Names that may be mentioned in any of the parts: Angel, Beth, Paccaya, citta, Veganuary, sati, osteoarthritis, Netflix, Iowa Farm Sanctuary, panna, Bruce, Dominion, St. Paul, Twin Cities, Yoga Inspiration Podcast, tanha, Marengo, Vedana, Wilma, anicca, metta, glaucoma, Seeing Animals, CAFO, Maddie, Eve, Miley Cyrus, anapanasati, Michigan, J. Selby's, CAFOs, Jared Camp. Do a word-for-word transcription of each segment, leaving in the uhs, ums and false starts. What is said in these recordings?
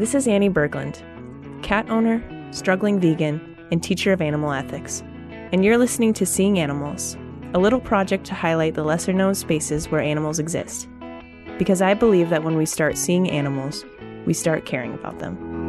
This is Annie Berglund, cat owner, struggling vegan, and teacher of animal ethics. And you're listening to Seeing Animals, a little project to highlight the lesser-known spaces where animals exist. Because I believe that when we start seeing animals, we start caring about them.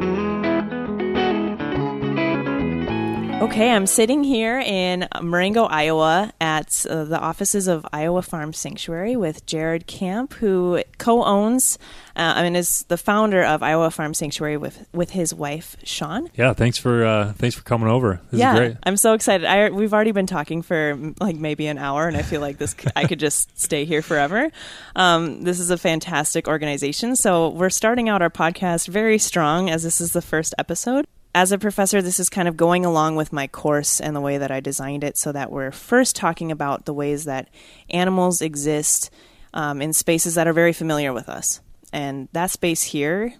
Okay, I'm sitting here in Marengo, Iowa at uh, the offices of Iowa Farm Sanctuary with Jared Camp, who co-owns, uh, I mean, is the founder of Iowa Farm Sanctuary with, with his wife, Sean. Yeah, thanks for uh, thanks for coming over. This yeah, is great. I'm so excited. I, we've already been talking for like maybe an hour, and I feel like this I could just stay here forever. Um, this is a fantastic organization. So we're starting out our podcast very strong, as this is the first episode. As a professor, this is kind of going along with my course and the way that I designed it, so that we're first talking about the ways that animals exist um, in spaces that are very familiar with us. And that space here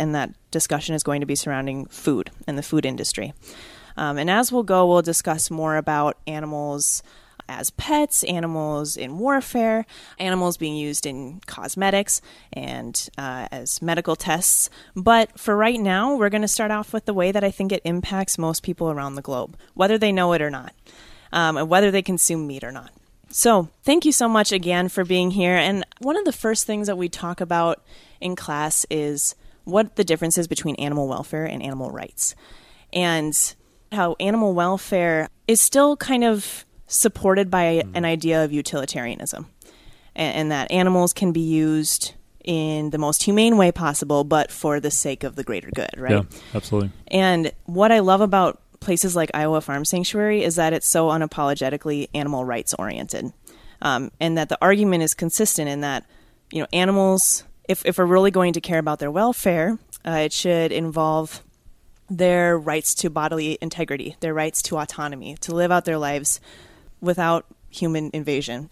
and that discussion is going to be surrounding food and the food industry. Um, and as we'll go, we'll discuss more about animals as pets, animals in warfare, animals being used in cosmetics and uh, as medical tests. But for right now, we're going to start off with the way that I think it impacts most people around the globe, whether they know it or not, um, and whether they consume meat or not. So thank you so much again for being here. And one of the first things that we talk about in class is what the difference is between animal welfare and animal rights, and how animal welfare is still kind of supported by an idea of utilitarianism, and, and that animals can be used in the most humane way possible, but for the sake of the greater good, right? Yeah, absolutely. And what I love about places like Iowa Farm Sanctuary is that it's so unapologetically animal rights oriented, um, and that the argument is consistent in that, you know, animals, if, if we're really going to care about their welfare, uh, it should involve their rights to bodily integrity, their rights to autonomy, to live out their lives without human invasion.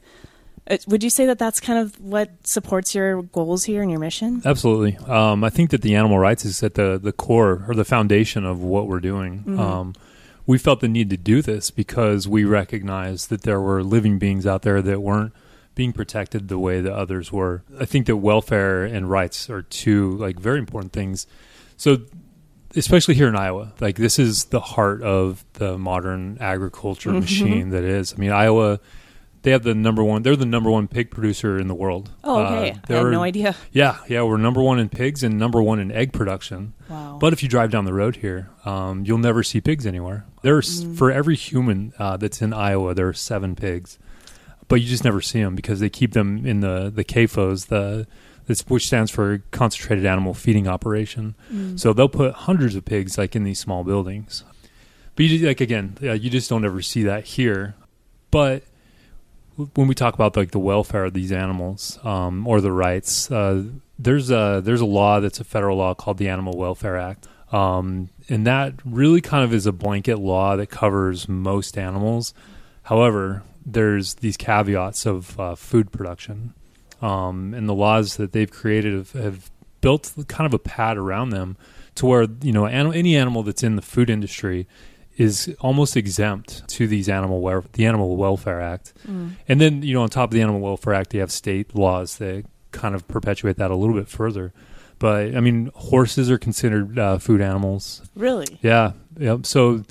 Would you say that that's kind of what supports your goals here and your mission? Absolutely. Um, I think that the animal rights is at the, the core or the foundation of what we're doing. Mm-hmm. Um, we felt the need to do this because we recognized that there were living beings out there that weren't being protected the way that others were. I think that welfare and rights are two like very important things. So especially here in Iowa, like this is the heart of the modern agriculture mm-hmm. machine that is. I mean, Iowa, they have the number one, they're the number one pig producer in the world. Oh, okay. Uh, I had no idea. Yeah. Yeah. We're number one in pigs and number one in egg production. Wow. But if you drive down the road here, um, you'll never see pigs anywhere. There's mm. for every human uh, that's in Iowa, there are seven pigs, but you just never see them because they keep them in the, the C A F Os, the It's, which stands for Concentrated Animal Feeding Operation. Mm. So they'll put hundreds of pigs like in these small buildings. But you, like again, yeah, you just don't ever see that here. But when we talk about like the welfare of these animals um, or the rights, uh, there's a there's a law that's a federal law called the Animal Welfare Act, um, and that really kind of is a blanket law that covers most animals. However, there's these caveats of uh, food production. Um, and the laws that they've created have, have built kind of a pad around them to where, you know, anim- any animal that's in the food industry is almost exempt to these animal we- the Animal Welfare Act. Mm. And then, you know, on top of the Animal Welfare Act, you have state laws that kind of perpetuate that a little bit further. But, I mean, horses are considered uh, food animals. Really? Yeah. yeah. So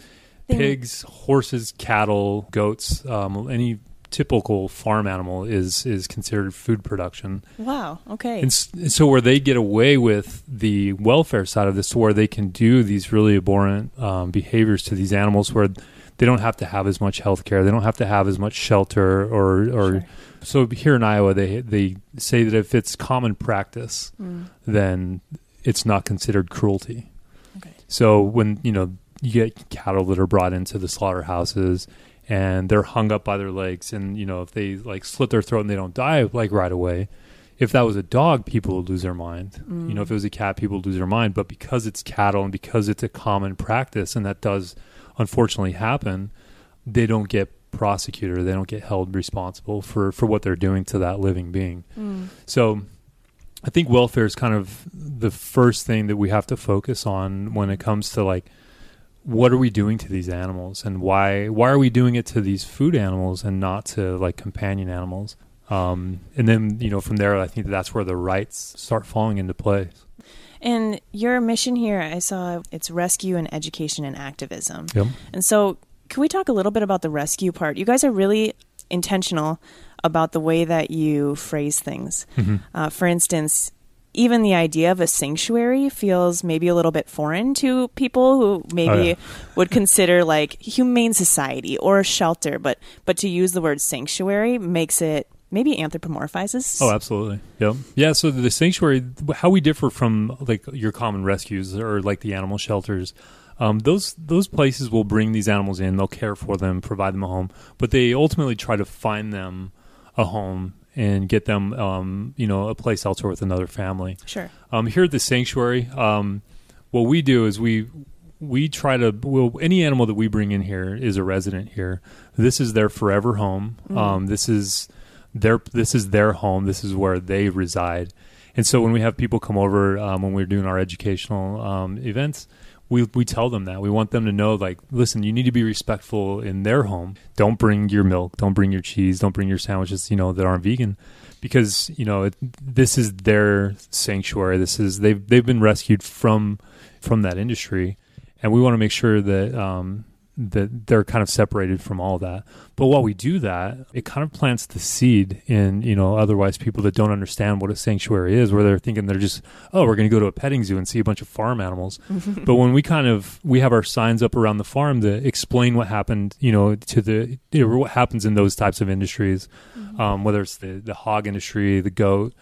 they pigs, mean- horses, cattle, goats, um, any typical farm animal is is considered food production. Wow, okay. And so where they get away with the welfare side of this, where they can do these really abhorrent um, behaviors to these animals where they don't have to have as much health care, they don't have to have as much shelter or... or sure. So here in Iowa, they, they say that if it's common practice, mm. then it's not considered cruelty. Okay. So when, you know, you get cattle that are brought into the slaughterhouses and they're hung up by their legs, and you know if they like slit their throat and they don't die like right away, if that was a dog, people would lose their mind. Mm. You know, if it was a cat, people would lose their mind. But because it's cattle and because it's a common practice, and that does unfortunately happen, they don't get prosecuted. They don't get held responsible for for what they're doing to that living being. Mm. So, I think welfare is kind of the first thing that we have to focus on when it comes to like, what are we doing to these animals, and why why are we doing it to these food animals and not to like companion animals? Um, and then, you know, from there, I think that's where the rights start falling into place. And your mission here, I saw it's rescue and education and activism. Yep. And so can we talk a little bit about the rescue part? You guys are really intentional about the way that you phrase things. Mm-hmm. Uh, for instance, even the idea of a sanctuary feels maybe a little bit foreign to people who maybe oh, yeah. would consider like humane society or a shelter. But but to use the word sanctuary makes it maybe anthropomorphizes. Oh, absolutely. Yeah. Yeah. So the sanctuary, how we differ from like your common rescues or like the animal shelters, um, those those places will bring these animals in. They'll care for them, provide them a home, but they ultimately try to find them a home and get them, um, you know, a place elsewhere with another family. Sure. Um, here at the sanctuary, um, what we do is we we try to, well, any animal that we bring in here is a resident here. This is their forever home. Mm. Um, this is their this is their home. This is where they reside. And so when we have people come over, um, when we're doing our educational um, events, we we tell them that. We want them to know, like, listen, you need to be respectful in their home. Don't bring your milk. Don't bring your cheese. Don't bring your sandwiches, you know, that aren't vegan. Because, you know, it, this is their sanctuary. This is, they've, they've been rescued from from that industry. And we want to make sure that, um, that they're kind of separated from all that. But while we do that, it kind of plants the seed in, you know, otherwise people that don't understand what a sanctuary is, where they're thinking they're just, oh, we're going to go to a petting zoo and see a bunch of farm animals. But when we kind of, we have our signs up around the farm that explain what happened, you know, to the, you know, what happens in those types of industries, mm-hmm. um, whether it's the, the hog industry, the goat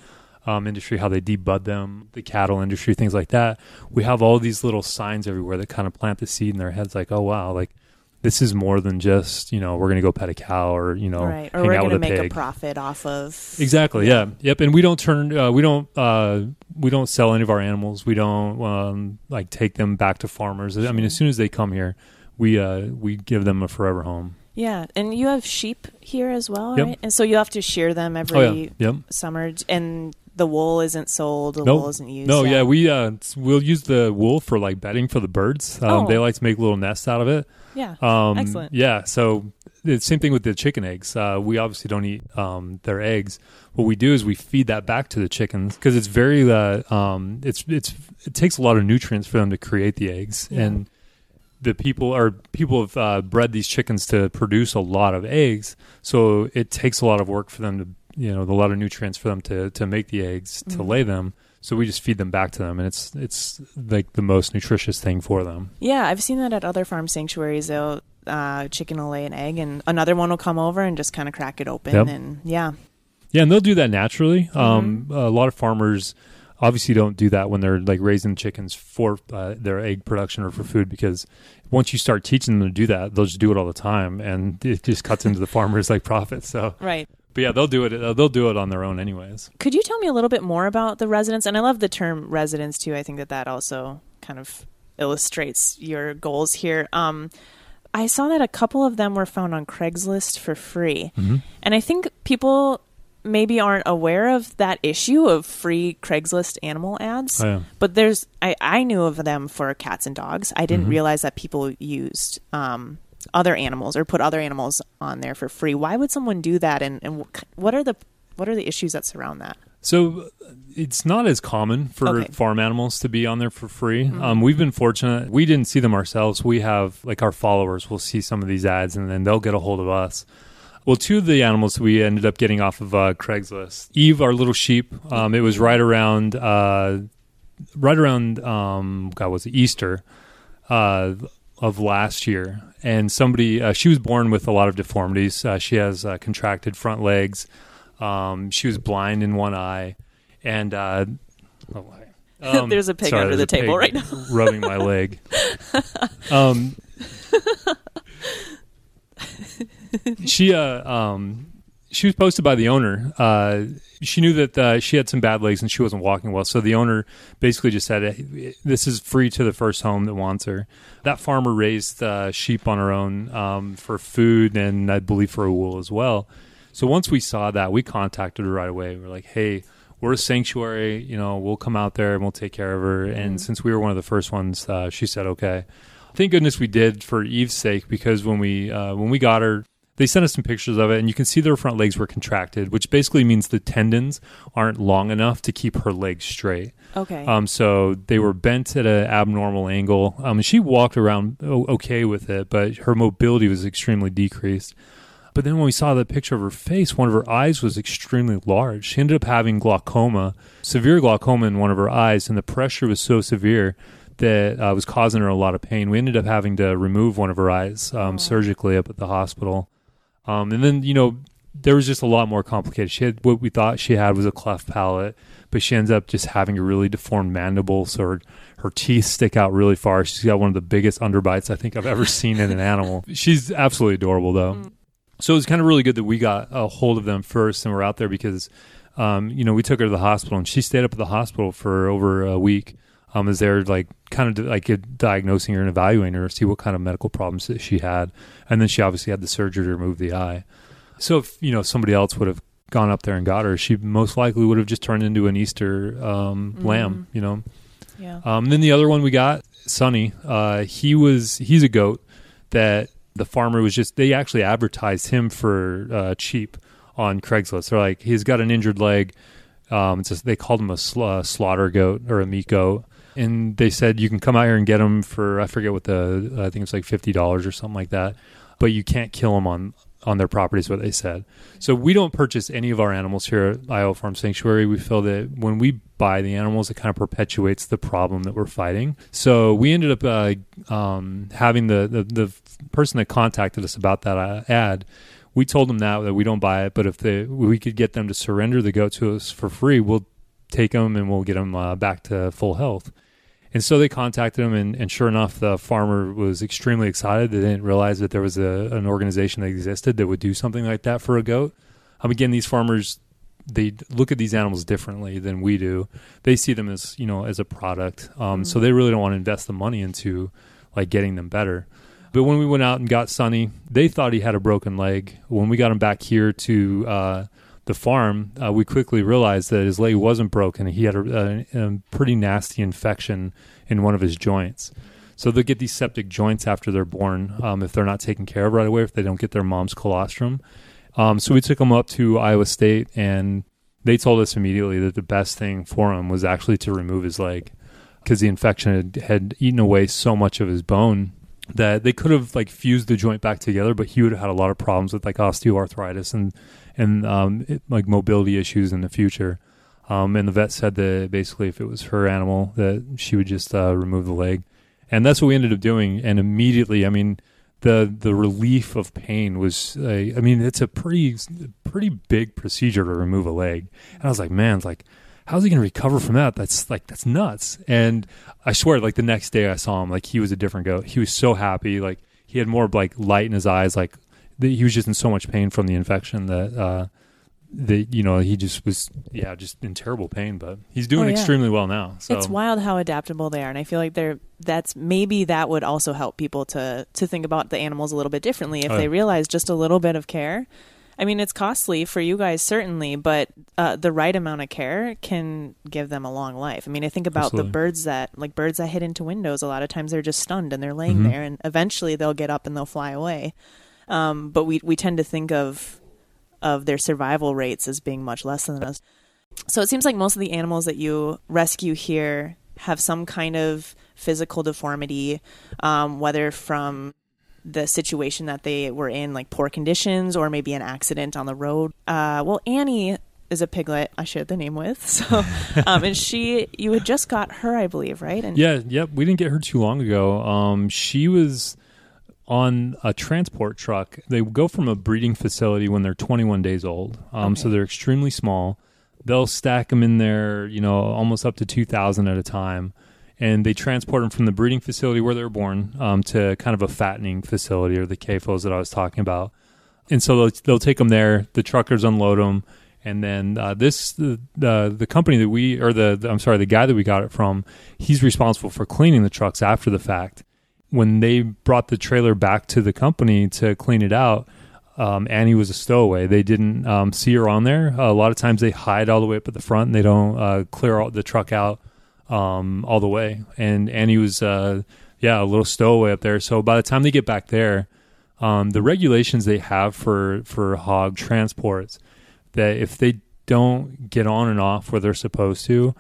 um, industry, how they debud them, the cattle industry, things like that. We have all these little signs everywhere that kind of plant the seed in their heads like, oh, wow, like, this is more than just, you know, we're going to go pet a cow or, you know, right. or hang out with a pig. Or we're going to make a profit off of. Exactly. Yeah. Yep. And we don't turn, uh, we don't, uh, we don't sell any of our animals. We don't um, like take them back to farmers. Sure. I mean, as soon as they come here, we, uh, we give them a forever home. Yeah. And you have sheep here as well, yep. right? And so you have to shear them every oh, yeah. yep. summer and the wool isn't sold, the nope. wool isn't used. No. Yet. Yeah. We, uh, we'll use the wool for like bedding for the birds. Um, oh. They like to make little nests out of it. Yeah. Um, Excellent. Yeah. So the same thing with the chicken eggs. Uh, we obviously don't eat um, their eggs. What we do is we feed that back to the chickens because it's very, uh, um, it's, it's, it takes a lot of nutrients for them to create the eggs. Yeah. And the people or people have uh, bred these chickens to produce a lot of eggs. So it takes a lot of work for them to, you know, a lot of nutrients for them to, to make the eggs, mm-hmm. to lay them. So we just feed them back to them, and it's it's like the most nutritious thing for them. Yeah, I've seen that at other farm sanctuaries, though. Uh, chicken will lay an egg, and another one will come over and just kind of crack it open. Yep. And yeah. Yeah, and they'll do that naturally. Mm-hmm. Um, a lot of farmers obviously don't do that when they're like raising chickens for uh, their egg production or for food, because once you start teaching them to do that, they'll just do it all the time, and it just cuts into the farmer's like profit. So right. But yeah, they'll do it. Uh, they'll do it on their own anyways. Could you tell me a little bit more about the residents? And I love the term residents too. I think that that also kind of illustrates your goals here. Um, I saw that a couple of them were found on Craigslist for free. Mm-hmm. And I think people maybe aren't aware of that issue of free Craigslist animal ads. Oh, yeah. But there's, I, I knew of them for cats and dogs. I didn't mm-hmm. realize that people used, um, other animals or put other animals on there for free. Why would someone do that? And, and what are the, what are the issues that surround that? So it's not as common for okay. farm animals to be on there for free. Mm-hmm. Um, we've been fortunate. We didn't see them ourselves. We have like our followers will see some of these ads and then they'll get a hold of us. Well, two of the animals we ended up getting off of uh, Craigslist, Eve, our little sheep. Um, it was right around, uh, right around, um, God, was it Easter, uh, of last year. And somebody, uh, she was born with a lot of deformities. Uh, she has uh, contracted front legs. Um, she was blind in one eye. And uh, oh, um, there's a pig sorry, under the table right now. Rubbing my leg. Um, she, uh, um, she was posted by the owner. Uh, she knew that uh, she had some bad legs and she wasn't walking well. So the owner basically just said, hey, this is free to the first home that wants her. That farmer raised uh, sheep on her own um, for food and I believe for wool as well. So once we saw that, we contacted her right away. We were like, hey, we're a sanctuary. You know, we'll come out there and we'll take care of her. Mm-hmm. And since we were one of the first ones, uh, she said, okay. Thank goodness we did for Eve's sake, because when we uh, when we got her, They sent us some pictures of it, and you can see their front legs were contracted, which basically means the tendons aren't long enough to keep her legs straight. Okay. Um. So they were bent at an abnormal angle. Um. She walked around okay with it, but her mobility was extremely decreased. But then when we saw that picture of her face, one of her eyes was extremely large. She ended up having glaucoma, severe glaucoma in one of her eyes, and the pressure was so severe that uh, was causing her a lot of pain. We ended up having to remove one of her eyes um, oh. surgically up at the hospital. Um, and then, you know, there was just a lot more complicated. She had what we thought she had was a cleft palate, but she ends up just having a really deformed mandible. So her, her teeth stick out really far. She's got one of the biggest underbites I think I've ever seen in an animal. She's absolutely adorable, though. Mm. So it was kind of really good that we got a hold of them first and were out there because, um, you know, we took her to the hospital and she stayed up at the hospital for over a week. Um, as they're like kind of like diagnosing her and evaluating her, see what kind of medical problems that she had, and then she obviously had the surgery to remove the eye. So if you know somebody else would have gone up there and got her, she most likely would have just turned into an Easter um, mm-hmm. lamb, you know. Yeah. Um. Then the other one we got, Sonny. Uh, he was he's a goat that the farmer was just they actually advertised him for uh, cheap on Craigslist. They're like, he's got an injured leg. Um. It's just, they called him a sl- uh, slaughter goat or a meat goat. And they said, you can come out here and get them for, I forget what the, I think it's like fifty dollars or something like that. But you can't kill them on, on their property is what they said. So we don't purchase any of our animals here at Iowa Farm Sanctuary. We feel that when we buy the animals, it kind of perpetuates the problem that we're fighting. So we ended up uh, um, having the, the, the person that contacted us about that ad. We told them that, that we don't buy it, but if they, we could get them to surrender the goat to us for free, we'll take them and we'll get them uh, back to full health. And so they contacted him, and, and sure enough, the farmer was extremely excited. They didn't realize that there was a, an organization that existed that would do something like that for a goat. Um, again, these farmers, they look at these animals differently than we do. They see them as, you know, as a product. Um, mm-hmm. So they really don't want to invest the money into like getting them better. But when we went out and got Sonny, they thought he had a broken leg. When we got him back here to uh, the farm, uh, we quickly realized that his leg wasn't broken. He had a, a, a pretty nasty infection in one of his joints. So they'll get these septic joints after they're born um, if they're not taken care of right away, if they don't get their mom's colostrum. Um, so we took him up to Iowa State, and they told us immediately that the best thing for him was actually to remove his leg because the infection had, had eaten away so much of his bone that they could have like fused the joint back together, but he would have had a lot of problems with like osteoarthritis and and um, it, like mobility issues in the future. Um, and the vet said that basically if it was her animal, that she would just uh, remove the leg. And that's what we ended up doing. And immediately, I mean, the the relief of pain was, uh, I mean, it's a pretty pretty big procedure to remove a leg. And I was like, man, it's like, how's he going to recover from that? That's like, that's nuts. And I swear, like the next day I saw him, like he was a different goat. He was so happy. Like he had more like light in his eyes. Like the, he was just in so much pain from the infection that, uh, that, you know, he just was, yeah, just in terrible pain, but he's doing oh, yeah. extremely well now. So it's wild how adaptable they are. And I feel like they're, that's maybe that would also help people to, to think about the animals a little bit differently. If oh. they realize just a little bit of care, I mean, it's costly for you guys, certainly, but uh, the right amount of care can give them a long life. I mean, I think about Absolutely. the birds that, like birds that hit into windows, a lot of times they're just stunned and they're laying mm-hmm. there, and eventually they'll get up and they'll fly away. Um, but we, we tend to think of of their survival rates as being much less than us. So it seems like most of the animals that you rescue here have some kind of physical deformity, um, whether from the situation that they were in, like poor conditions or maybe an accident on the road. Uh, well, Annie is a piglet I shared the name with. So, um, and she, you had just got her, I believe, right? And yeah. Yep. We didn't get her too long ago. Um, she was on a transport truck. They go from a breeding facility when they're twenty-one days old. Um, okay. So they're extremely small. They'll stack them in there, you know, almost up to two thousand at a time. And they transport them from the breeding facility where they're born um, to kind of a fattening facility or the C A F Os that I was talking about. And so they'll, they'll take them there. The truckers unload them. And then uh, this, the, the the company that we, or the, the, I'm sorry, the guy that we got it from, he's responsible for cleaning the trucks after the fact. When they brought the trailer back to the company to clean it out, um, Annie was a stowaway. They didn't um, see her on there. Uh, a lot of times they hide all the way up at the front and they don't uh, clear all the truck out um all the way, and Annie was uh yeah a little stowaway up there. So by the time they get back there, um, the regulations they have for, for hog transports, that if they don't get on and off where they're supposed to,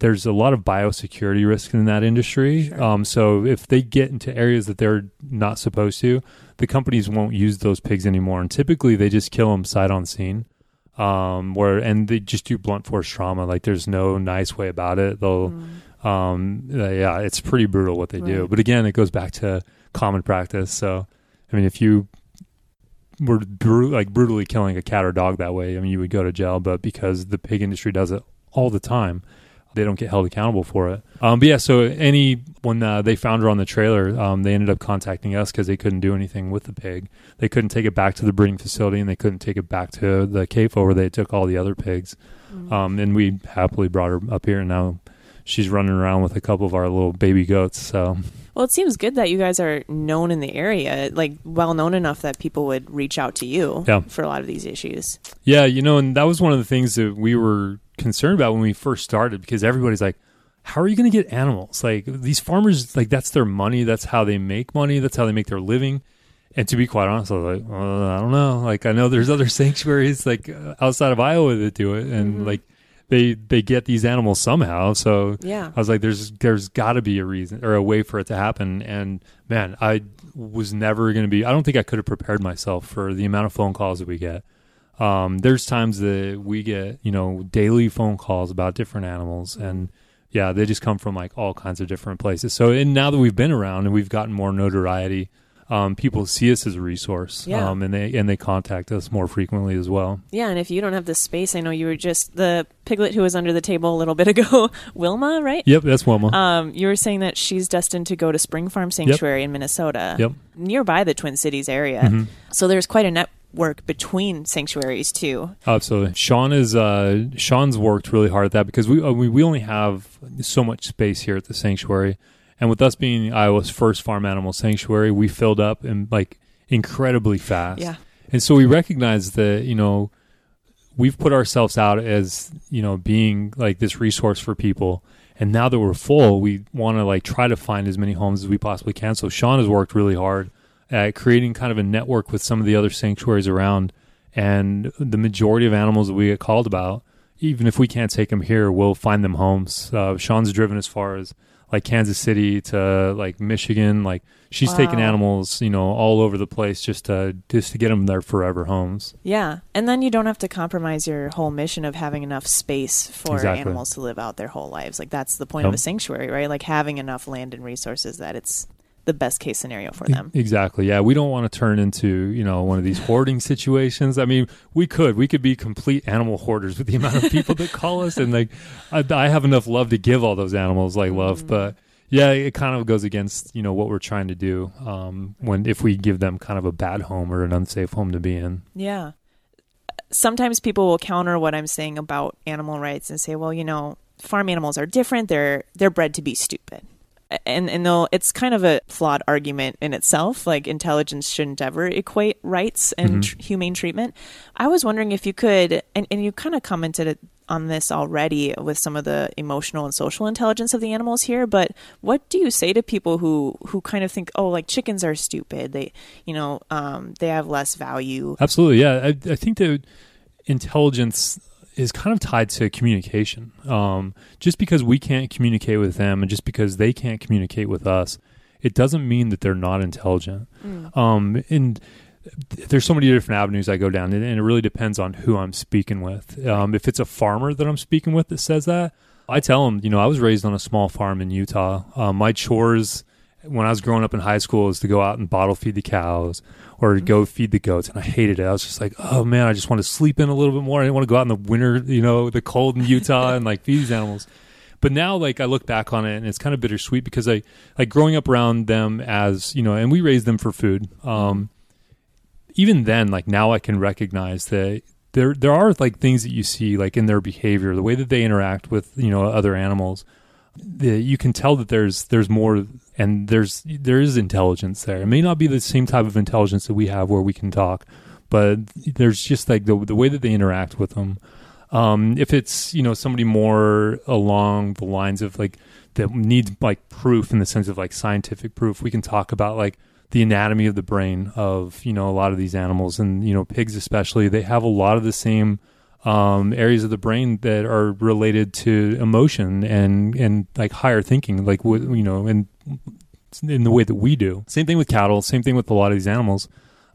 there's a lot of biosecurity risk in that industry. Sure. Um, so if they get into areas that they're not supposed to, the companies won't use those pigs anymore. And typically they just kill them sight on scene. Um, where, and they just do blunt force trauma. Like there's no nice way about it. They'll, mm. um, uh, yeah, it's pretty brutal what they right. do. But again, it goes back to common practice. So, I mean, if you were bru- like brutally killing a cat or dog that way, I mean, you would go to jail, but because the pig industry does it all the time, they don't get held accountable for it. Um, but yeah, so any, when uh, they found her on the trailer, um, they ended up contacting us because they couldn't do anything with the pig. They couldn't take it back to the breeding facility, and they couldn't take it back to the C A F O where they took all the other pigs. Mm-hmm. Um, and we happily brought her up here, and now she's running around with a couple of our little baby goats. So, well, it seems good that you guys are known in the area, like well known enough that people would reach out to you yeah. for a lot of these issues. Yeah, you know, and that was one of the things that we were concerned about when we first started, because everybody's like, how are you going to get animals? Like these farmers, like that's their money, that's how they make money, that's how they make their living. And to be quite honest, I was like, uh, I don't know, like I know there's other sanctuaries like outside of Iowa that do it, and mm-hmm. like they they get these animals somehow. So yeah, I was like, there's there's got to be a reason or a way for it to happen. And man, I was never going to be I don't think I could have prepared myself for the amount of phone calls that we get. Um, there's times that we get, you know, daily phone calls about different animals, and yeah, they just come from like all kinds of different places. So, and now that we've been around and we've gotten more notoriety, um, people see us as a resource, yeah. um, and they, and they contact us more frequently as well. Yeah. And if you don't have the space, I know you were just the piglet who was under the table a little bit ago, Wilma, right? Yep. That's Wilma. Um, you were saying that she's destined to go to Spring Farm Sanctuary yep. in Minnesota, yep. nearby the Twin Cities area. Mm-hmm. So there's quite a net work between sanctuaries too. Absolutely. Sean is uh Sean's worked really hard at that, because we, uh, we we only have so much space here at the sanctuary, and with us being Iowa's first farm animal sanctuary, we filled up and like incredibly fast. Yeah. And so we recognize that, you know, we've put ourselves out as, you know, being like this resource for people, and now that we're full, we want to like try to find as many homes as we possibly can. So Sean has worked really hard at creating kind of a network with some of the other sanctuaries around, and the majority of animals that we get called about, even if we can't take them here, we'll find them homes. Uh, Sean's driven as far as like Kansas City to like Michigan. Like she's wow. taken animals, you know, all over the place just to just to get them their forever homes. Yeah, and then you don't have to compromise your whole mission of having enough space for exactly. animals to live out their whole lives. Like that's the point yep. of a sanctuary, right? Like having enough land and resources that it's the best case scenario for them. Exactly. Yeah. We don't want to turn into, you know, one of these hoarding situations. I mean, we could, we could be complete animal hoarders with the amount of people that call us. And like, I, I have enough love to give all those animals like love, mm. but yeah, it kind of goes against, you know, what we're trying to do. Um, when, if we give them kind of a bad home or an unsafe home to be in. Yeah. Sometimes people will counter what I'm saying about animal rights and say, well, you know, farm animals are different. They're, they're bred to be stupid. And and though it's kind of a flawed argument in itself, like intelligence shouldn't ever equate rights and mm-hmm. tr- humane treatment. I was wondering if you could, and, and you kind of commented on this already with some of the emotional and social intelligence of the animals here, but what do you say to people who, who kind of think, oh, like chickens are stupid. They, you know, um, they have less value. Absolutely. Yeah. I, I think that intelligence is kind of tied to communication. Um, just because we can't communicate with them and just because they can't communicate with us, it doesn't mean that they're not intelligent. Mm. Um, and th- there's so many different avenues I go down, and, and it really depends on who I'm speaking with. Um, if it's a farmer that I'm speaking with that says that, I tell them, you know, I was raised on a small farm in Utah. Uh, my chores when I was growing up in high school is to go out and bottle feed the cows or mm-hmm. go feed the goats. And I hated it. I was just like, oh man, I just want to sleep in a little bit more. I didn't want to go out in the winter, you know, the cold in Utah and like feed these animals. But now like I look back on it and it's kind of bittersweet, because I like growing up around them as, you know, and we raised them for food. Um, even then, like now I can recognize that there, there are like things that you see like in their behavior, the way that they interact with, you know, other animals. The, you can tell that there's there's more, and there's there is intelligence there. It may not be the same type of intelligence that we have where we can talk, but there's just like the the way that they interact with them. Um, if it's, you know, somebody more along the lines of like that needs like proof in the sense of like scientific proof, we can talk about like the anatomy of the brain of, you know, a lot of these animals, and, you know, pigs especially, they have a lot of the same um, areas of the brain that are related to emotion and, and like higher thinking, like, you know, and in the way that we do. Same thing with cattle, same thing with a lot of these animals.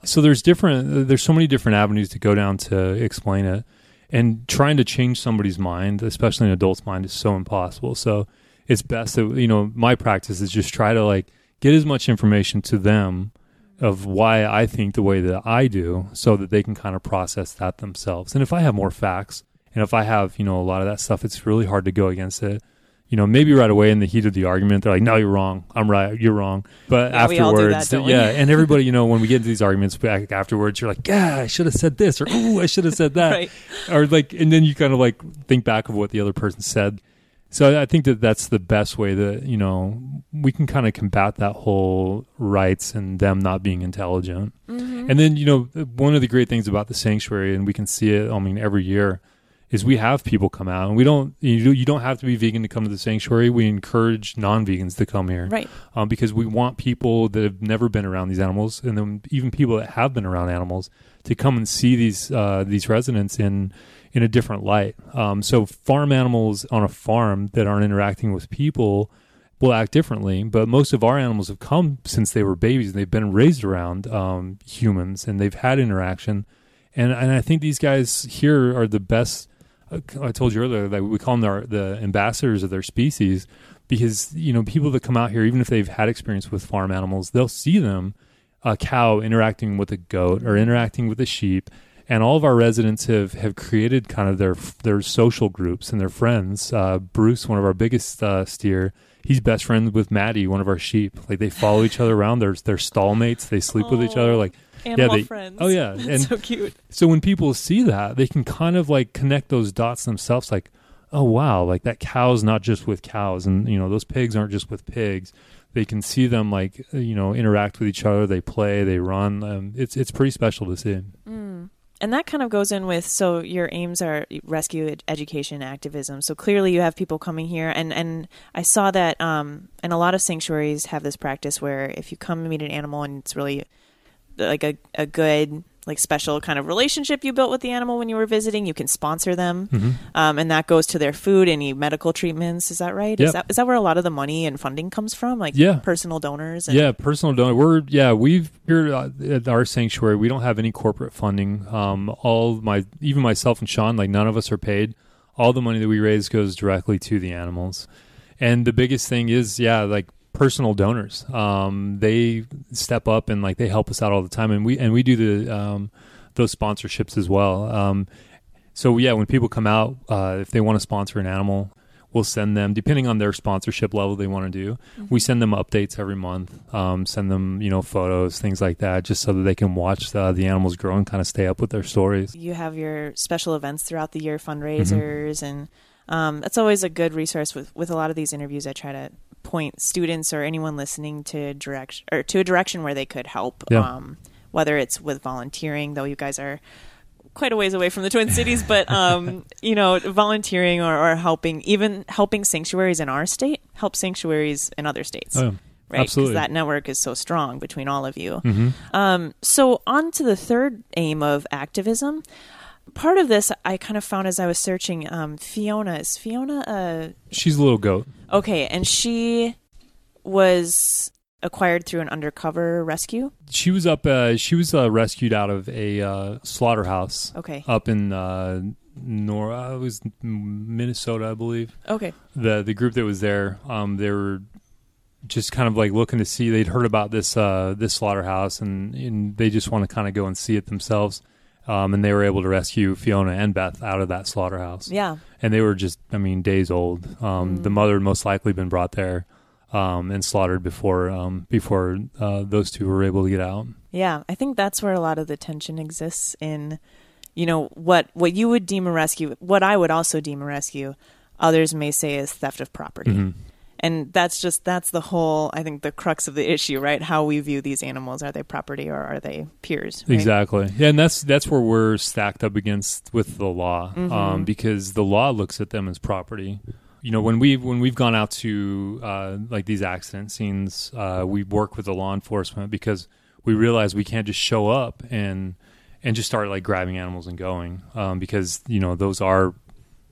So there's different, there's so many different avenues to go down to explain it, and trying to change somebody's mind, especially an adult's mind, is so impossible. So it's best that, you know, my practice is just try to like get as much information to them of why I think the way that I do, so that they can kind of process that themselves. And if I have more facts, and if I have, you know, a lot of that stuff, it's really hard to go against it. You know, maybe right away in the heat of the argument, they're like, no, you're wrong. I'm right. You're wrong. But yeah, afterwards, that, yeah. And everybody, you know, when we get into these arguments back afterwards, you're like, yeah, I should have said this, or oh, I should have said that. Right. Or like, and then you kind of like think back of what the other person said. So I think that that's the best way that, you know, we can kind of combat that whole rights and them not being intelligent. Mm-hmm. And then, you know, one of the great things about the sanctuary, and we can see it, I mean, every year, is we have people come out, and we don't, you you don't have to be vegan to come to the sanctuary. We encourage non-vegans to come here, right? Um, because we want people that have never been around these animals, and then even people that have been around animals, to come and see these uh, these residents in in a different light. Um, so farm animals on a farm that aren't interacting with people will act differently. But most of our animals have come since they were babies, and they've been raised around um, humans, and they've had interaction. And and I think these guys here are the best. I told you earlier that we call them the, the ambassadors of their species, because, you know, people that come out here, even if they've had experience with farm animals, they'll see them, a cow interacting with a goat or interacting with a sheep. And all of our residents have, have created kind of their their social groups and their friends. Uh, Bruce, one of our biggest uh, steer, he's best friends with Maddie, one of our sheep. Like, they follow each other around. They're, they're stallmates. They sleep oh. with each other. Like, Animal yeah, they, friends. Oh, yeah. And so cute. So when people see that, they can kind of like connect those dots themselves. Like, oh, wow, like that cow's not just with cows. And, you know, those pigs aren't just with pigs. They can see them, like, you know, interact with each other. They play, they run. Um, it's, it's pretty special to see. Mm. And that kind of goes in with, so your aims are rescue, ed- education, activism. So clearly you have people coming here. And, and I saw that, um, and a lot of sanctuaries have this practice where if you come and meet an animal and it's really like a, a good, like special kind of relationship you built with the animal when you were visiting, you can sponsor them. Mm-hmm. Um, and that goes to their food, any medical treatments. Is that right? Yep. Is that, is that where a lot of the money and funding comes from? Like yeah. personal donors? And- yeah. Personal donors. We're, yeah, we've here at our sanctuary, we don't have any corporate funding. Um, all my, even myself and Sean, like none of us are paid. All the money that we raise goes directly to the animals. And the biggest thing is, yeah, like, personal donors. Um, they step up and like they help us out all the time, and we and we do the um, those sponsorships as well. Um, so yeah, when people come out, uh, if they want to sponsor an animal, we'll send them, depending on their sponsorship level they want to do, mm-hmm. we send them updates every month, um, send them, you know, photos, things like that, just so that they can watch the, the animals grow and kind of stay up with their stories. You have your special events throughout the year, fundraisers, mm-hmm. and um, that's always a good resource with, with a lot of these interviews. I try to point students or anyone listening to direction or to a direction where they could help, yeah. um, whether it's with volunteering, though you guys are quite a ways away from the Twin Cities, but, um, you know, volunteering or, or helping, even helping sanctuaries in our state, help sanctuaries in other states, oh, right? Because that network is so strong between all of you. Mm-hmm. Um, so on to the third aim of activism. Part of this I kind of found as I was searching, um, Fiona, is Fiona a... She's a little goat. Okay, and she was acquired through an undercover rescue? She was up. Uh, she was uh, rescued out of a uh, slaughterhouse. Okay. Up in uh, Nora, it was Minnesota, I believe. Okay. The the group that was there, um, they were just kind of like looking to see. They'd heard about this uh, this slaughterhouse, and, and they just want to kind of go and see it themselves. Um, and they were able to rescue Fiona and Beth out of that slaughterhouse. Yeah. And they were just, I mean, days old. Um, mm. The mother had most likely been brought there um, and slaughtered before um, before uh, those two were able to get out. Yeah. I think that's where a lot of the tension exists in, you know, what, what you would deem a rescue, what I would also deem a rescue, others may say is theft of property. Mm-hmm. And that's just, that's the whole, I think, the crux of the issue, right? How we view these animals. Are they property or are they peers? Right? Exactly. Yeah, and that's that's where we're stacked up against with the law, mm-hmm. um, because the law looks at them as property. you know, when we've when we've gone out to uh, like these accident scenes, uh, we work with the law enforcement because we realize we can't just show up and and just start like grabbing animals and going, um, because you know those are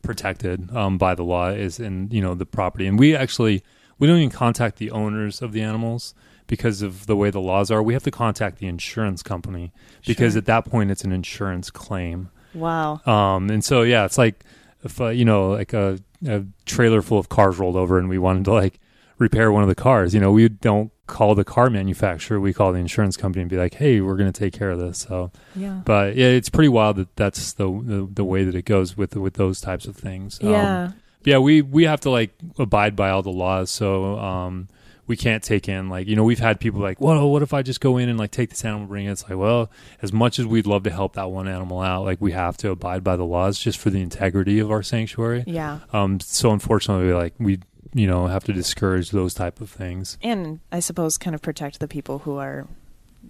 protected um, by the law is in you know the property, and we actually we don't even contact the owners of the animals. Because of the way the laws are, we have to contact the insurance company because sure. at that point it's an insurance claim. Wow. Um, and so, yeah, it's like, if uh, you know, like a, a trailer full of cars rolled over and we wanted to like repair one of the cars, you know, we don't call the car manufacturer. We call the insurance company and be like, hey, we're going to take care of this. So, yeah. But yeah, it's pretty wild that that's the, the, the way that it goes with, with those types of things. Yeah. Um, yeah. We, we have to like abide by all the laws. So, um, we can't take in, like, you know, we've had people like, well, what if I just go in and like take this animal, bring it? It's like, well, as much as we'd love to help that one animal out, like we have to abide by the laws just for the integrity of our sanctuary. Yeah. Um. So unfortunately, like we, you know, have to discourage those type of things. And I suppose kind of protect the people who are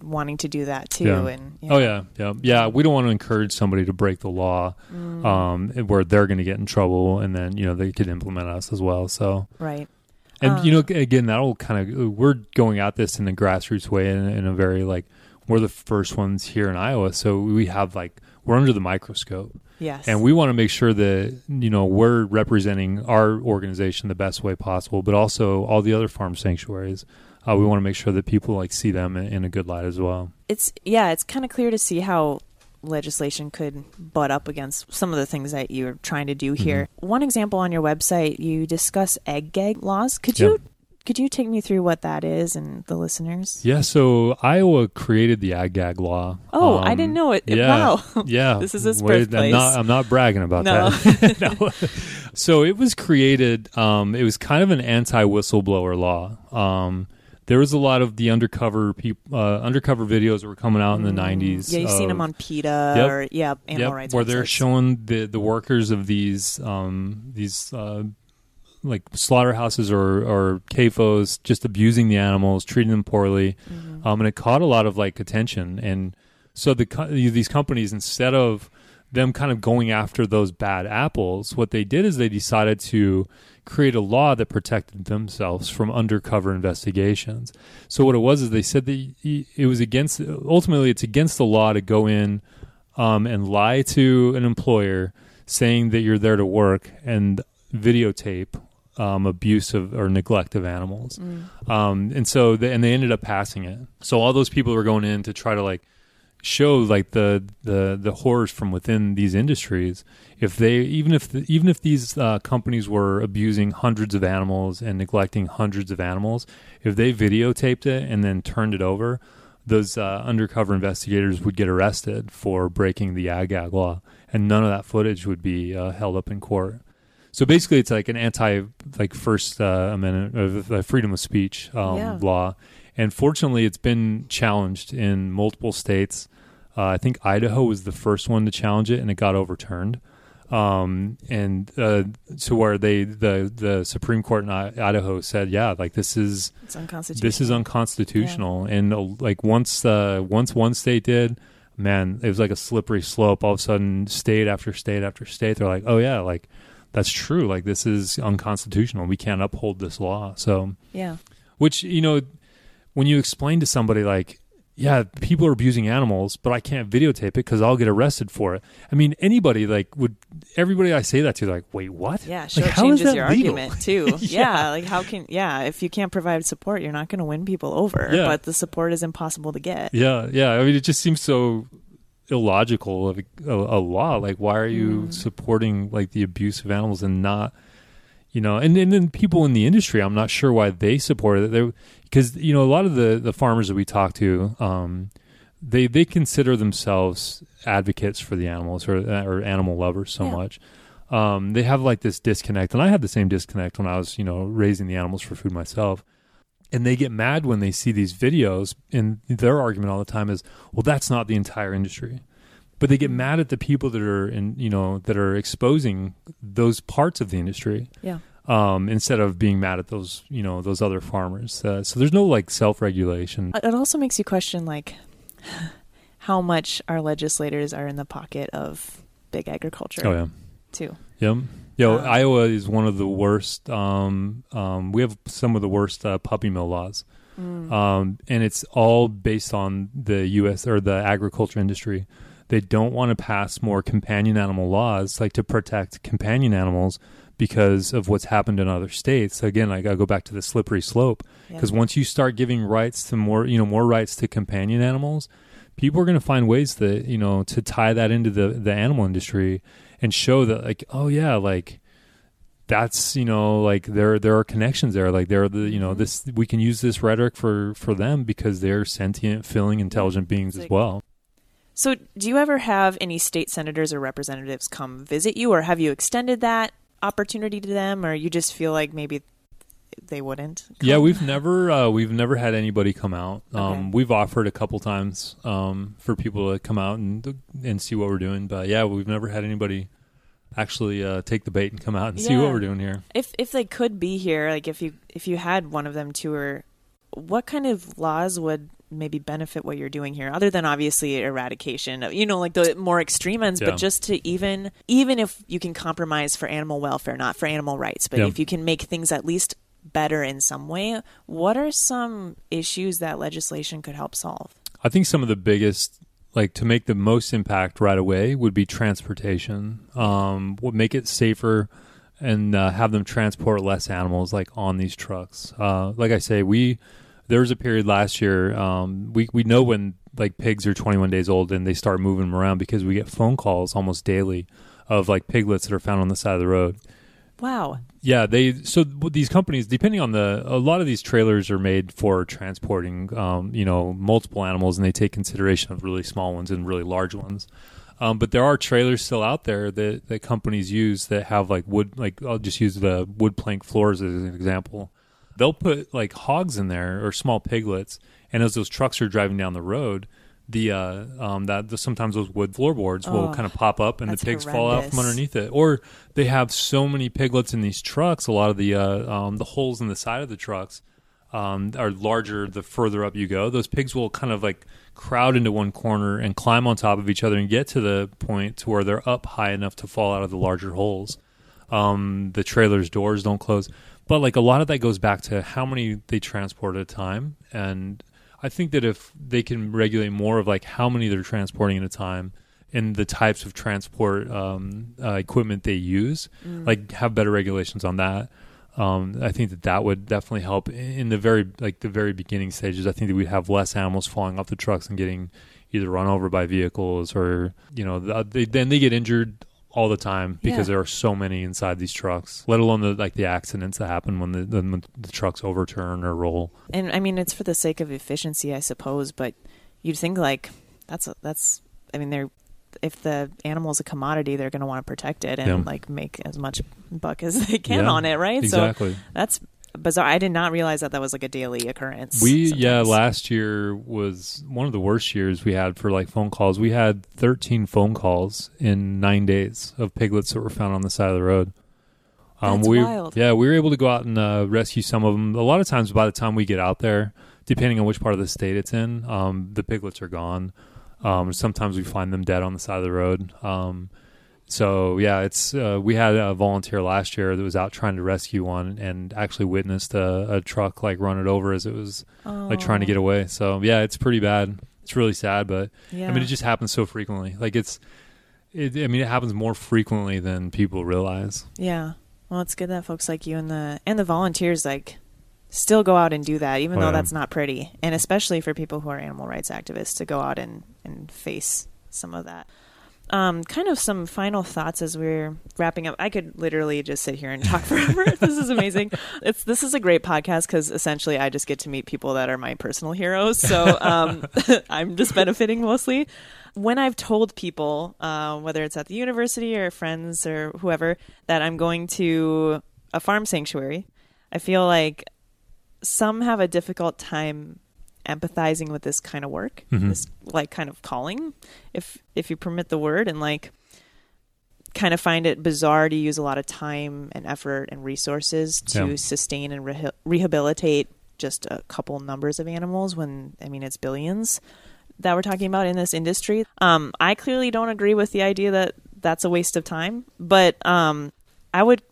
wanting to do that too. Yeah. And you know. Oh yeah. Yeah. Yeah. We don't want to encourage somebody to break the law mm. um, where they're going to get in trouble and then, you know, they could implement us as well. So. Right. And, you know, again, that'll kind of, we're going at this in a grassroots way in, in a very, like, we're the first ones here in Iowa. So we have, like, we're under the microscope. Yes. And we want to make sure that, you know, we're representing our organization the best way possible, but also all the other farm sanctuaries. Uh, we want to make sure that people, like, see them in, in a good light as well. It's, yeah, it's kind of clear to see how legislation could butt up against some of the things that you're trying to do here. Mm-hmm. One example on your website, you discuss egg gag laws. Could yep. you could you take me through what that is and the listeners? Yeah, so Iowa created the egg gag law. Oh, um, I didn't know it. Yeah, wow. Yeah. This is its Wait, birthplace. I'm not, I'm not bragging about no. that. No. So it was created, um, it was kind of an anti-whistleblower law. Um There was a lot of the undercover peop- uh, undercover videos that were coming out in the nineties. Yeah, you've of, seen them on PETA yep, or yeah, animal yep, rights. Where websites. They're showing the, the workers of these um, these uh, like slaughterhouses or, or C A F Os just abusing the animals, treating them poorly, mm-hmm. um, and it caught a lot of like attention. And so the co- these companies, instead of them kind of going after those bad apples, what they did is they decided to create a law that protected themselves from undercover investigations. So what it was is they said that it was against, ultimately it's against the law to go in um, and lie to an employer saying that you're there to work and videotape um, abuse of or neglect of animals. Mm. Um, and so, they, and they ended up passing it. So all those people were going in to try to like, show like the the the horrors from within these industries. If they even if the, even if these uh, companies were abusing hundreds of animals and neglecting hundreds of animals, if they videotaped it and then turned it over, those uh, undercover investigators would get arrested for breaking the ag ag law, and none of that footage would be uh, held up in court. So basically, it's like an anti like First uh, Amendment uh, freedom of speech um, yeah. law. And fortunately, it's been challenged in multiple states. Uh, I think Idaho was the first one to challenge it, and it got overturned. Um, and uh, to where they the, the Supreme Court in I- Idaho said, yeah, like this is it's unconstitutional. This is unconstitutional. Yeah. And uh, like once uh, once one state did, man, it was like a slippery slope. All of a sudden, state after state after state, they're like, oh yeah, like that's true. Like this is unconstitutional. We can't uphold this law. So yeah, which you know. When you explain to somebody like, yeah, people are abusing animals, but I can't videotape it because I'll get arrested for it. I mean, anybody like would everybody I say that to like, wait, what? Yeah, sure. Like, it changes your legal? Argument too. yeah. yeah, like how can yeah, if you can't provide support, you're not going to win people over. Yeah. But the support is impossible to get. Yeah, yeah. I mean, it just seems so illogical of a, a, a law. Like, why are you mm. supporting like the abuse of animals and not? You know, and, and then people in the industry, I'm not sure why they supported it. Because, you know, a lot of the, the farmers that we talk to, um, they they consider themselves advocates for the animals or, or animal lovers so yeah. much. Um, they have like this disconnect. And I had the same disconnect when I was, you know, raising the animals for food myself. And they get mad when they see these videos. And their argument all the time is, well, that's not the entire industry. But they get mad at the people that are, in, you know, that are exposing those parts of the industry. Yeah. Um, instead of being mad at those, you know, those other farmers. Uh, so there's no like self-regulation. It also makes you question like how much our legislators are in the pocket of big agriculture. Oh yeah. too. Yep. Yo, um, Iowa is one of the worst. Um, um, we have some of the worst uh, puppy mill laws. Mm. Um, and it's all based on the U S or the agriculture industry. They don't want to pass more companion animal laws, like to protect companion animals, because of what's happened in other states. Again, I got to go back to the slippery slope, because yeah. once you start giving rights to more, you know, more rights to companion animals, people are going to find ways that, you know, to tie that into the, the animal industry and show that, like, oh yeah, like that's, you know, like there, there are connections there. Like there are the, you know, this, we can use this rhetoric for, for them because they're sentient, feeling, intelligent beings as well. So do you ever have any state senators or representatives come visit you, or have you extended that opportunity to them, or you just feel like maybe they wouldn't come? Yeah, we've never uh, we've never had anybody come out. Okay. Um, we've offered a couple times um, for people to come out and and see what we're doing, but yeah, we've never had anybody actually uh, take the bait and come out and yeah. see what we're doing here. If if they could be here, like if you if you had one of them tour, what kind of laws would maybe benefit what you're doing here, other than obviously eradication, you know, like the more extreme ends, yeah. but just to even, even if you can compromise for animal welfare, not for animal rights, but yeah. if you can make things at least better in some way, what are some issues that legislation could help solve? I think some of the biggest, like to make the most impact right away, would be transportation. Um, would make it safer and uh, have them transport less animals, like on these trucks. Uh, like I say, we, there was a period last year, um, we we know when like pigs are twenty-one days old and they start moving them around, because we get phone calls almost daily of like piglets that are found on the side of the road. Wow. Yeah, they so these companies, depending on the, a lot of these trailers are made for transporting, um, you know, multiple animals, and they take consideration of really small ones and really large ones. Um, but there are trailers still out there that, that companies use that have like wood, like I'll just use the wood plank floors as an example. They'll put like hogs in there or small piglets, and as those trucks are driving down the road, the uh, um, that the, sometimes those wood floorboards oh, will kind of pop up, and the pigs horrendous. fall out from underneath it. Or they have so many piglets in these trucks. A lot of the uh, um, the holes in the side of the trucks um, are larger the further up you go. Those pigs will kind of like crowd into one corner and climb on top of each other and get to the point to where they're up high enough to fall out of the larger holes. Um, the trailer's doors don't close. But like a lot of that goes back to how many they transport at a time. And I think that if they can regulate more of like how many they're transporting at a time and the types of transport um, uh, equipment they use, mm. like have better regulations on that. Um, I think that that would definitely help in the very, like the very beginning stages. I think that we'd have less animals falling off the trucks and getting either run over by vehicles, or, you know, they, then they get injured all the time because yeah. there are so many inside these trucks, let alone the like the accidents that happen when the, the, when the trucks overturn or roll. And I mean, it's for the sake of efficiency, I suppose, but you'd think like that's a, that's I mean, they're if the animal's a commodity, they're going to want to protect it and yeah. like make as much buck as they can yeah, on it, right? Exactly. So that's bizarre. I did not realize that that was like a daily occurrence. We sometimes. yeah, last year was one of the worst years we had for like phone calls. We had thirteen phone calls in nine days of piglets that were found on the side of the road. Um, That's we, wild. Yeah, we were able to go out and uh, rescue some of them. A lot of times, by the time we get out there, depending on which part of the state it's in, um, the piglets are gone. Um, sometimes we find them dead on the side of the road. Um, So yeah, it's uh, we had a volunteer last year that was out trying to rescue one and actually witnessed a, a truck like run it over as it was oh. like trying to get away. So yeah, it's pretty bad. It's really sad, but yeah. I mean, it just happens so frequently. Like it's, it, I mean, it happens more frequently than people realize. Yeah, well, it's good that folks like you and the and the volunteers like still go out and do that, even oh, though yeah. that's not pretty, and especially for people who are animal rights activists to go out and, and face some of that. Um, kind of some final thoughts as we're wrapping up. I could literally just sit here and talk forever. This is amazing. It's this is a great podcast because essentially I just get to meet people that are my personal heroes. So um, I'm just benefiting mostly. When I've told people, uh, whether it's at the university or friends or whoever, that I'm going to a farm sanctuary, I feel like some have a difficult time empathizing with this kind of work, mm-hmm. this like kind of calling, if if you permit the word, and like kind of find it bizarre to use a lot of time and effort and resources to yeah. sustain and re- rehabilitate just a couple numbers of animals when, I mean, it's billions that we're talking about in this industry. Um, I clearly don't agree with the idea that that's a waste of time. But um, I would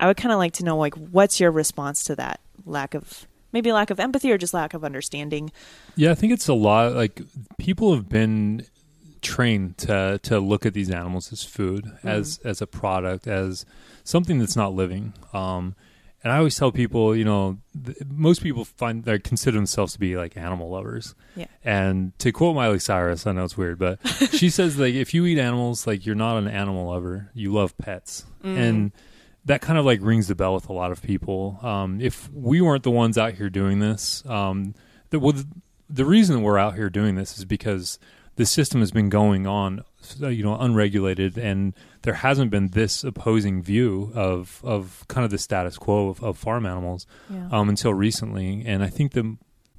I would kind of like to know, like, what's your response to that lack of, maybe lack of empathy or just lack of understanding? Yeah, I think it's a lot, like, people have been trained to to look at these animals as food, mm-hmm. as as a product, as something that's not living. Um, and I always tell people, you know, th- most people find they consider themselves to be like animal lovers. Yeah. And to quote Miley Cyrus, I know it's weird, but she says, like, if you eat animals, like, you're not an animal lover. You love pets. Mm-hmm. And that kind of like rings the bell with a lot of people. Um, if we weren't the ones out here doing this, um, the, well, the reason we're out here doing this is because the system has been going on, you know, unregulated, and there hasn't been this opposing view of, of kind of the status quo of, of farm animals, yeah. um, until recently. And I think the,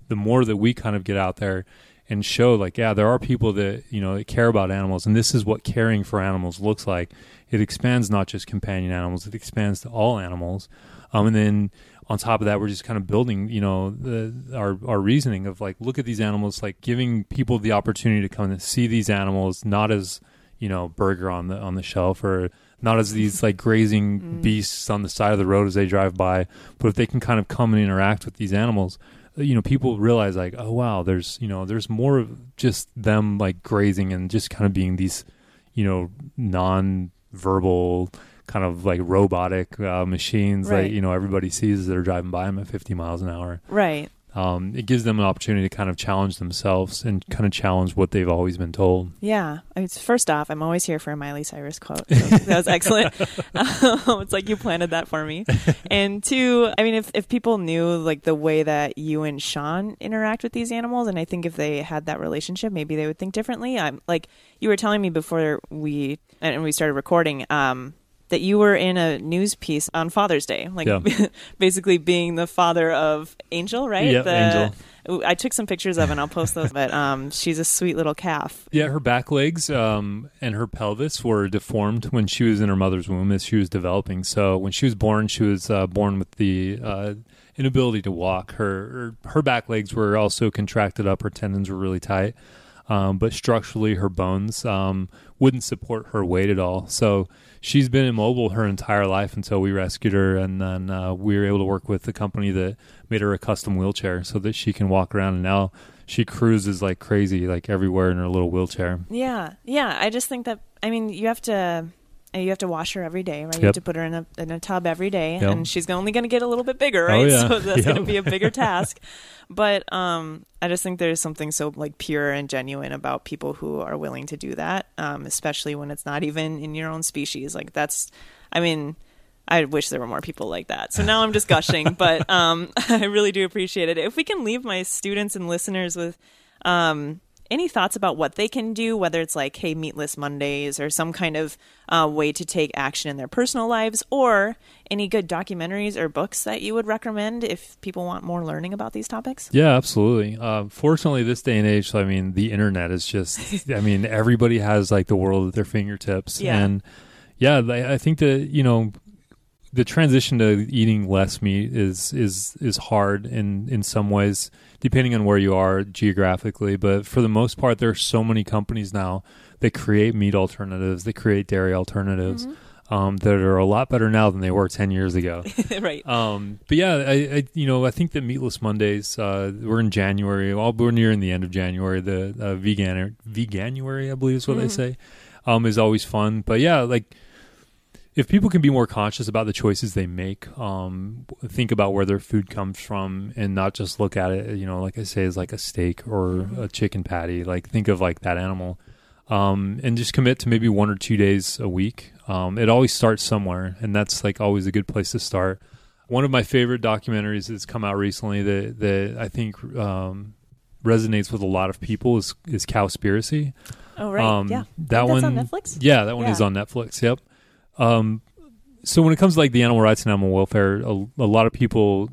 the more that we kind of get out there and show, like, yeah, there are people that, you know, that care about animals, and this is what caring for animals looks like. It expands not just companion animals; it expands to all animals. Um, and then on top of that, we're just kind of building, you know, the, our our reasoning of like, look at these animals, like giving people the opportunity to come and see these animals, not as, you know, burger on the on the shelf, or not as these like grazing mm. beasts on the side of the road as they drive by, but if they can kind of come and interact with these animals. You know, people realize like, oh wow, there's, you know, there's more of just them like grazing and just kind of being these, you know, non-verbal kind of like robotic uh, machines. Right. Like, you know, everybody sees that are driving by them at fifty miles an hour. Right. Um, it gives them an opportunity to kind of challenge themselves and kind of challenge what they've always been told. Yeah. I mean, first off, I'm always here for a Miley Cyrus quote. So that was excellent. um, it's like you planted that for me. And two, I mean, if, if people knew like the way that you and Sean interact with these animals, and I think if they had that relationship, maybe they would think differently. I'm like, you were telling me before we, and we started recording, um, that you were in a news piece on Father's Day, like yeah. basically being the father of Angel, right? Yeah, Angel. I took some pictures of, and I'll post those. But um, she's a sweet little calf. Yeah, her back legs um, and her pelvis were deformed when she was in her mother's womb as she was developing. So when she was born, she was uh, born with the uh, inability to walk. Her, her her back legs were also contracted up. Her tendons were really tight, um, but structurally, her bones um, wouldn't support her weight at all. So she's been immobile her entire life until we rescued her, and then uh, we were able to work with the company that made her a custom wheelchair so that she can walk around, and now she cruises like crazy, like everywhere in her little wheelchair. Yeah, yeah. I just think that, I mean, you have to you have to wash her every day, right? You yep. have to put her in a in a tub every day, yep. and she's only going to get a little bit bigger, right? Oh, yeah. So that's yep. going to be a bigger task. But um, I just think there's something so like pure and genuine about people who are willing to do that, um, especially when it's not even in your own species. Like that's, I mean, I wish there were more people like that. So now I'm just gushing, but um, I really do appreciate it. If we can leave my students and listeners with um, any thoughts about what they can do, whether it's like, hey, meatless Mondays or some kind of uh, way to take action in their personal lives, or any good documentaries or books that you would recommend if people want more learning about these topics? Yeah, absolutely. Uh, fortunately, this day and age, I mean, the internet is just, I mean, everybody has like the world at their fingertips. Yeah. And yeah, I think that, you know, the transition to eating less meat is is is hard in, in some ways, depending on where you are geographically. But for the most part, there are so many companies now that create meat alternatives, that create dairy alternatives, mm-hmm. um, that are a lot better now than they were ten years ago. Right. Um, but yeah, I, I you know I think that Meatless Mondays, uh, we're in January, well, we're nearing the end of January, the uh, vegan Veganuary, I believe is what mm. they say, um, is always fun. But yeah, like, if people can be more conscious about the choices they make, um, think about where their food comes from and not just look at it, you know, like I say, as like a steak or a chicken patty, like think of like that animal, um, and just commit to maybe one or two days a week. Um, it always starts somewhere, and that's like always a good place to start. One of my favorite documentaries that's come out recently that, that I think um, resonates with a lot of people is, is Cowspiracy. Oh, right. Um, yeah. That one, on Netflix? Yeah, that one yeah. is on Netflix. Yep. Um, so when it comes to like the animal rights and animal welfare, a, a lot of people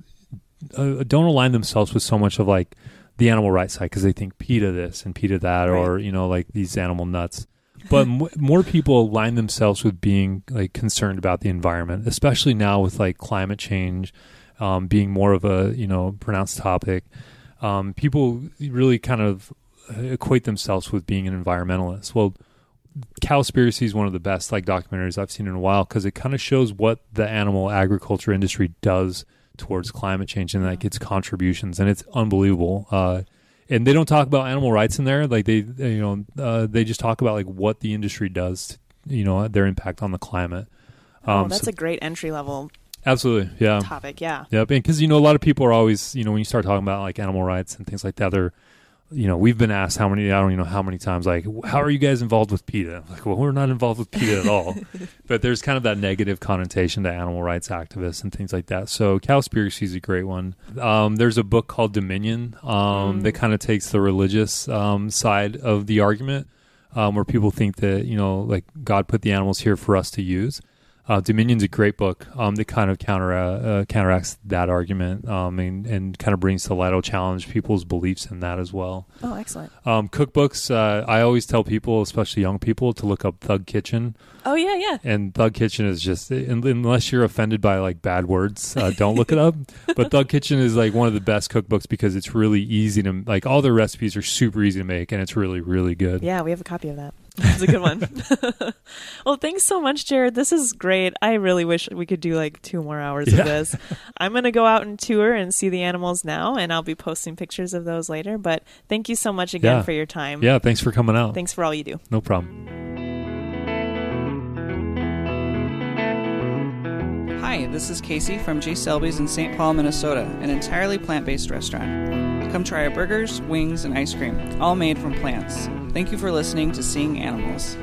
uh, don't align themselves with so much of like the animal rights side because they think PETA this and PETA that, right. or, you know, like these animal nuts. But m- more people align themselves with being like concerned about the environment, especially now with like climate change, um, being more of a, you know, pronounced topic. Um, people really kind of equate themselves with being an environmentalist. Well, Cowspiracy is one of the best like documentaries I've seen in a while because it kind of shows what the animal agriculture industry does towards climate change and like its contributions, and it's unbelievable. Uh, and they don't talk about animal rights in there, like they, you know, uh, they just talk about like what the industry does, to, you know, their impact on the climate. Um, oh, that's so, a great entry level. Absolutely, yeah. Topic, yeah. Yep, and because you know a lot of people are always, you know, when you start talking about like animal rights and things like that, they're, you know, we've been asked how many, I don't even know how many times, like, how are you guys involved with PETA? Like, well, we're not involved with PETA at all. But there's kind of that negative connotation to animal rights activists and things like that. So Cowspiracy is a great one. Um, there's a book called Dominion um, mm. that kind of takes the religious um, side of the argument um, where people think that, you know, like God put the animals here for us to use. Uh, Dominion's a great book um, that kind of counter uh, counteracts that argument um, and, and kind of brings to light or challenge people's beliefs in that as well. Oh, excellent. Um, cookbooks, uh, I always tell people, especially young people, to look up Thug Kitchen. Oh, yeah, yeah. And Thug Kitchen is just, unless you're offended by like bad words, uh, don't look it up. But Thug Kitchen is like one of the best cookbooks because it's really easy to, like all the recipes are super easy to make and it's really, really good. Yeah, we have a copy of that. That's a good one. Well, thanks so much, Jared. This is great. I really wish we could do like two more hours yeah. of this. I'm going to go out and tour and see the animals now, and I'll be posting pictures of those later. But thank you so much again yeah. for your time. Yeah, thanks for coming out. Thanks for all you do. No problem. Hi, this is Casey from J. Selby's in Saint Paul, Minnesota, an entirely plant-based restaurant. Come try our burgers, wings, and ice cream, all made from plants. Thank you for listening to Seeing Animals.